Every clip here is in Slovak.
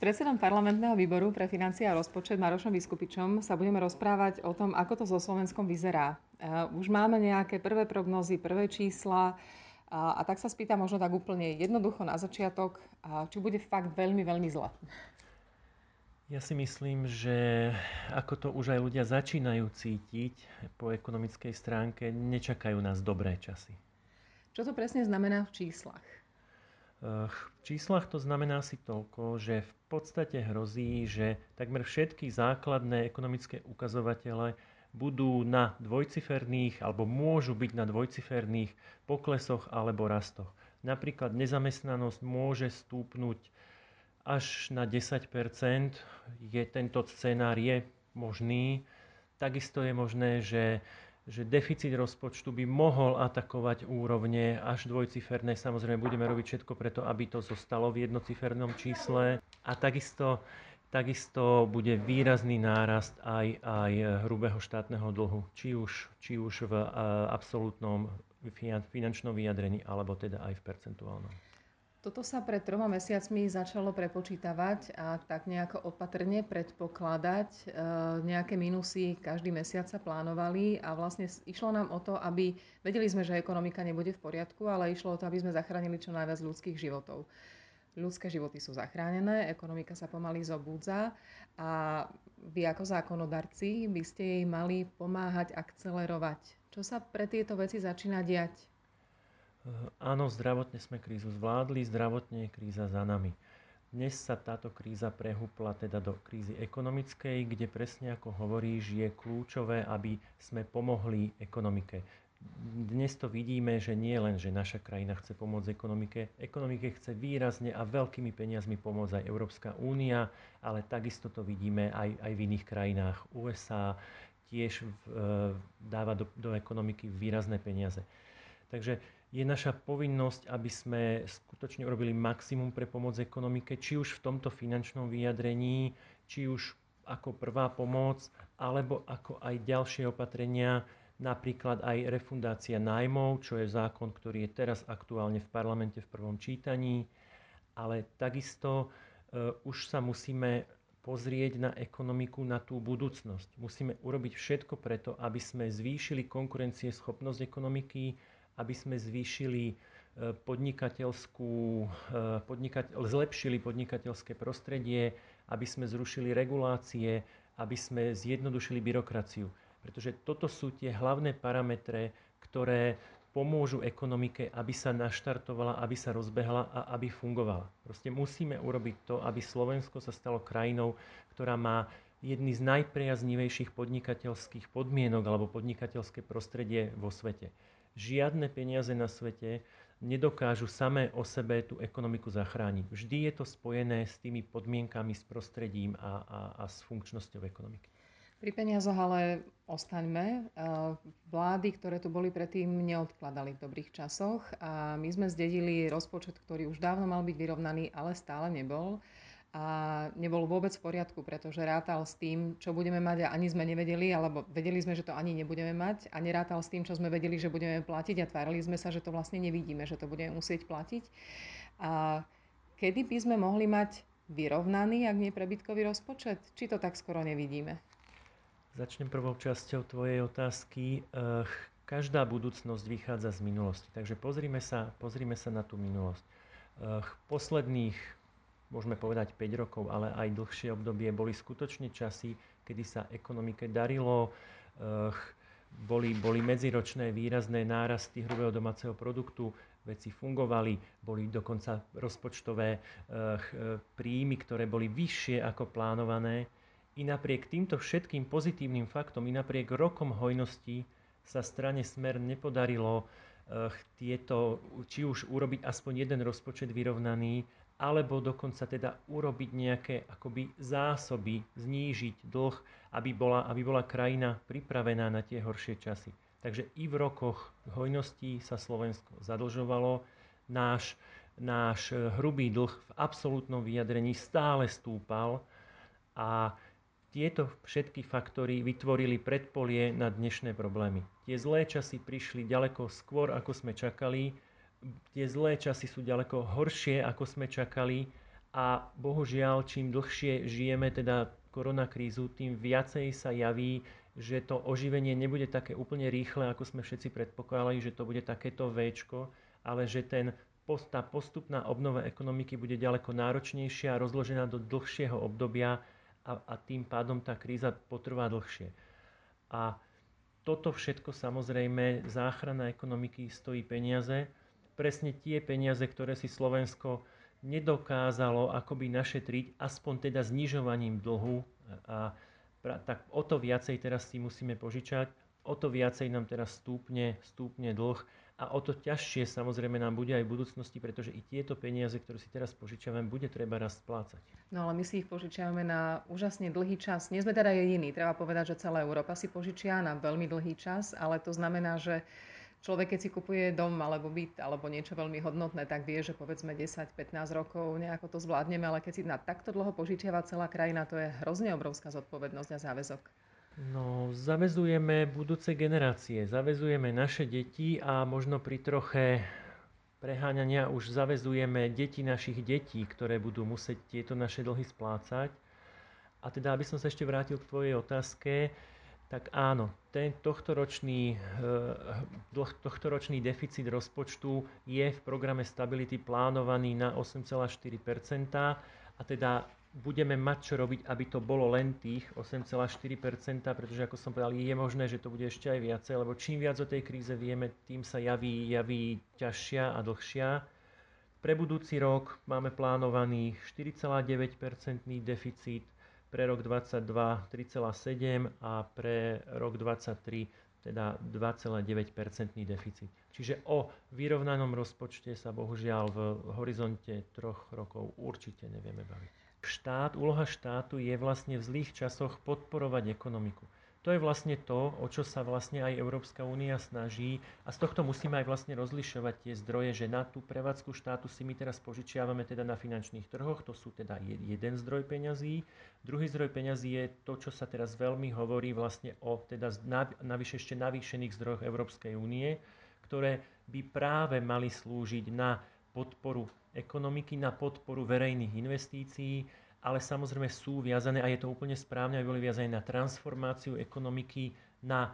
predsedom parlamentného výboru pre financie a rozpočet Marianom Viskupičom sa budeme rozprávať o tom, ako to so Slovenskom vyzerá. Už máme nejaké prvé prognózy, prvé čísla a tak sa spýtam možno tak úplne jednoducho na začiatok, či bude fakt veľmi, veľmi zle. Ja si myslím, že ako to už aj ľudia začínajú cítiť po ekonomickej stránke, nečakajú nás dobré časy. Čo to presne znamená v číslach? V číslach to znamená si toľko, že v podstate hrozí, že takmer všetky základné ekonomické ukazovatele budú na dvojciferných alebo môžu byť na dvojciferných poklesoch alebo rastoch. Napríklad nezamestnanosť môže stúpnuť až na 10%, tento scenár je možný. Takisto je možné, že deficit rozpočtu by mohol atakovať úrovne až dvojciferné. Samozrejme, budeme robiť všetko preto, aby to zostalo v jednocifernom čísle. A takisto bude výrazný nárast aj hrubého štátneho dlhu, či už v absolútnom finančnom vyjadrení, alebo teda aj v percentuálnom. Toto sa pred 3 mesiacmi začalo prepočítavať a tak nejako opatrne predpokladať. Nejaké minusy každý mesiac sa plánovali a vlastne išlo nám o to, aby vedeli sme, že ekonomika nebude v poriadku, ale išlo o to, aby sme zachránili čo najviac ľudských životov. Ľudské životy sú zachránené, ekonomika sa pomaly zobúdza a vy ako zákonodarci by ste jej mali pomáhať akcelerovať. Čo sa pre tieto veci začína diať? Áno, zdravotne sme krízu zvládli, zdravotne je kríza za nami. Dnes sa táto kríza prehúpla teda do krízy ekonomickej, kde presne ako hovoríš, je kľúčové, aby sme pomohli ekonomike. Dnes to vidíme, že nie len, že naša krajina chce pomôcť ekonomike, ekonomike chce výrazne a veľkými peniazmi pomôcť aj Európska únia, ale takisto to vidíme aj v iných krajinách. USA tiež dáva do ekonomiky výrazné peniaze. Takže je naša povinnosť, aby sme skutočne urobili maximum pre pomoc ekonomike, či už v tomto finančnom vyjadrení, či už ako prvá pomoc, alebo ako aj ďalšie opatrenia, napríklad aj refundácia nájmov, čo je zákon, ktorý je teraz aktuálne v parlamente v prvom čítaní. Ale takisto už sa musíme pozrieť na ekonomiku, na tú budúcnosť. Musíme urobiť všetko preto, aby sme zvýšili konkurencieschopnosť ekonomiky, aby sme zvýšili zlepšili podnikateľské prostredie, aby sme zrušili regulácie, aby sme zjednodušili byrokraciu. Pretože toto sú tie hlavné parametre, ktoré pomôžu ekonomike, aby sa naštartovala, aby sa rozbehla a aby fungovala. Proste musíme urobiť to, aby Slovensko sa stalo krajinou, ktorá má jedny z najpriaznivejších podnikateľských podmienok alebo podnikateľské prostredie vo svete. Žiadne peniaze na svete nedokážu samé o sebe tú ekonomiku zachrániť. Vždy je to spojené s tými podmienkami, s prostredím a s funkčnosťou ekonomiky. Pri peniazoch ale ostaňme. Vlády, ktoré tu boli predtým, neodkladali v dobrých časoch. A my sme zdedili rozpočet, ktorý už dávno mal byť vyrovnaný, ale stále nebol. A nebol vôbec v poriadku, pretože rátal s tým, čo budeme mať a ani sme nevedeli, alebo vedeli sme, že to ani nebudeme mať a nerátal s tým, čo sme vedeli, že budeme platiť a tvárili sme sa, že to vlastne nevidíme, že to budeme musieť platiť. A kedy by sme mohli mať vyrovnaný, ak nie prebytkový rozpočet? Či to tak skoro nevidíme? Začnem prvou časťou tvojej otázky. Každá budúcnosť vychádza z minulosti, takže pozrime sa na tú minulosť. Posledných môžeme povedať 5 rokov, ale aj dlhšie obdobie, boli skutočne časy, kedy sa ekonomike darilo, boli medziročné výrazné nárasty hrubého domáceho produktu, veci fungovali, boli dokonca rozpočtové príjmy, ktoré boli vyššie ako plánované. I napriek týmto všetkým pozitívnym faktom, i napriek rokom hojnosti sa strane Smer nepodarilo či už urobiť aspoň jeden rozpočet vyrovnaný, alebo dokonca teda urobiť nejaké akoby zásoby, znížiť dlh, aby bola krajina pripravená na tie horšie časy. Takže i v rokoch hojností sa Slovensko zadlžovalo. Náš hrubý dlh v absolútnom vyjadrení stále stúpal a tieto všetky faktory vytvorili predpolie na dnešné problémy. Tie zlé časy prišli ďaleko skôr, ako sme čakali. Tie zlé časy sú ďaleko horšie, ako sme čakali a bohužiaľ, čím dlhšie žijeme teda koronakrízu, tým viacej sa javí, že to oživenie nebude také úplne rýchle, ako sme všetci predpokladali, že to bude takéto Včko, ale že tá postupná obnova ekonomiky bude ďaleko náročnejšia, rozložená do dlhšieho obdobia a tým pádom tá kríza potrvá dlhšie. A toto všetko samozrejme, záchrana ekonomiky stojí peniaze. Presne tie peniaze, ktoré si Slovensko nedokázalo akoby našetriť, aspoň teda znižovaním dlhu. A tak o to viacej teraz si musíme požičať, o to viacej nám teraz stúpne dlh. A o to ťažšie samozrejme nám bude aj v budúcnosti, pretože i tieto peniaze, ktoré si teraz požičiavame, bude treba raz splácať. No ale my si ich požičiavame na úžasne dlhý čas. Nie sme teda jediní. Treba povedať, že celá Európa si požičia na veľmi dlhý čas, ale to znamená, že človek, keď si kupuje dom alebo byt alebo niečo veľmi hodnotné, tak vie, že povedzme 10-15 rokov nejako to zvládneme, ale keď si na takto dlho požičiava celá krajina, to je hrozne obrovská zodpovednosť a záväzok. No, zavezujeme budúce generácie, zavezujeme naše deti a možno pri troche preháňania už zavezujeme deti našich detí, ktoré budú musieť tieto naše dlhy splácať. A teda, aby som sa ešte vrátil k tvojej otázke, tak áno, tohtoročný deficit rozpočtu je v programe stability plánovaný na 8,4%, a teda budeme mať čo robiť, aby to bolo len tých 8,4%, pretože ako som povedal, je možné, že to bude ešte aj viacej, lebo čím viac o tej kríze vieme, tým sa javí ťažšia a dlhšia. Pre budúci rok máme plánovaný 4,9% deficit, pre rok 2022 3,7% a pre rok 2023 teda 2,9% deficit. Čiže o vyrovnanom rozpočte sa bohužiaľ v horizonte 3 rokov určite nevieme baviť. Úloha štátu je vlastne v zlých časoch podporovať ekonomiku. To je vlastne to, o čo sa vlastne aj Európska únia snaží, a z tohto musíme aj vlastne rozlišovať tie zdroje, že na tú prevádzku štátu si my teraz požičiavame teda na finančných trhoch, to sú teda jeden zdroj peňazí. Druhý zdroj peňazí je to, čo sa teraz veľmi hovorí vlastne o teda ešte navýšených zdrojoch Európskej únie, ktoré by práve mali slúžiť na podporu ekonomiky, na podporu verejných investícií, ale samozrejme sú viazané, a je to úplne správne, aby boli viazané na transformáciu ekonomiky, na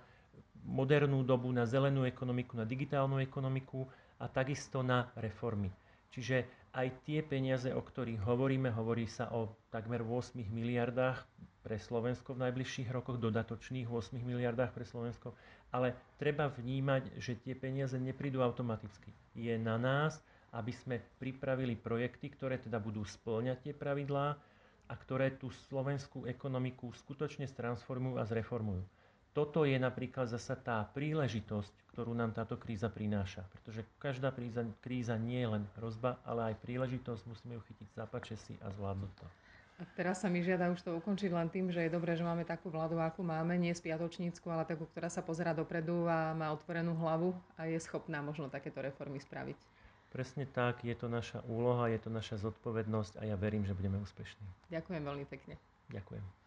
modernú dobu, na zelenú ekonomiku, na digitálnu ekonomiku a takisto na reformy. Čiže aj tie peniaze, o ktorých hovoríme, hovorí sa o takmer 8 miliardách pre Slovensko v najbližších rokoch, dodatočných 8 miliardách pre Slovensko, ale treba vnímať, že tie peniaze neprídu automaticky. Je na nás, aby sme pripravili projekty, ktoré teda budú spĺňať tie pravidlá a ktoré tú slovenskú ekonomiku skutočne transformujú a zreformujú. Toto je napríklad zasa tá príležitosť, ktorú nám táto kríza prináša. Pretože každá kríza nie je len hrozba, ale aj príležitosť, musíme ju chytiť za pačesy a zvládnuť to. A teraz sa mi žiada už to ukončiť len tým, že je dobré, že máme takú vládu, akú máme, nie spiatočnícku, ale takú, ktorá sa pozerá dopredu a má otvorenú hlavu a je schopná možno takéto reformy spraviť. Presne tak, je to naša úloha, je to naša zodpovednosť a ja verím, že budeme úspešní. Ďakujem veľmi pekne. Ďakujem.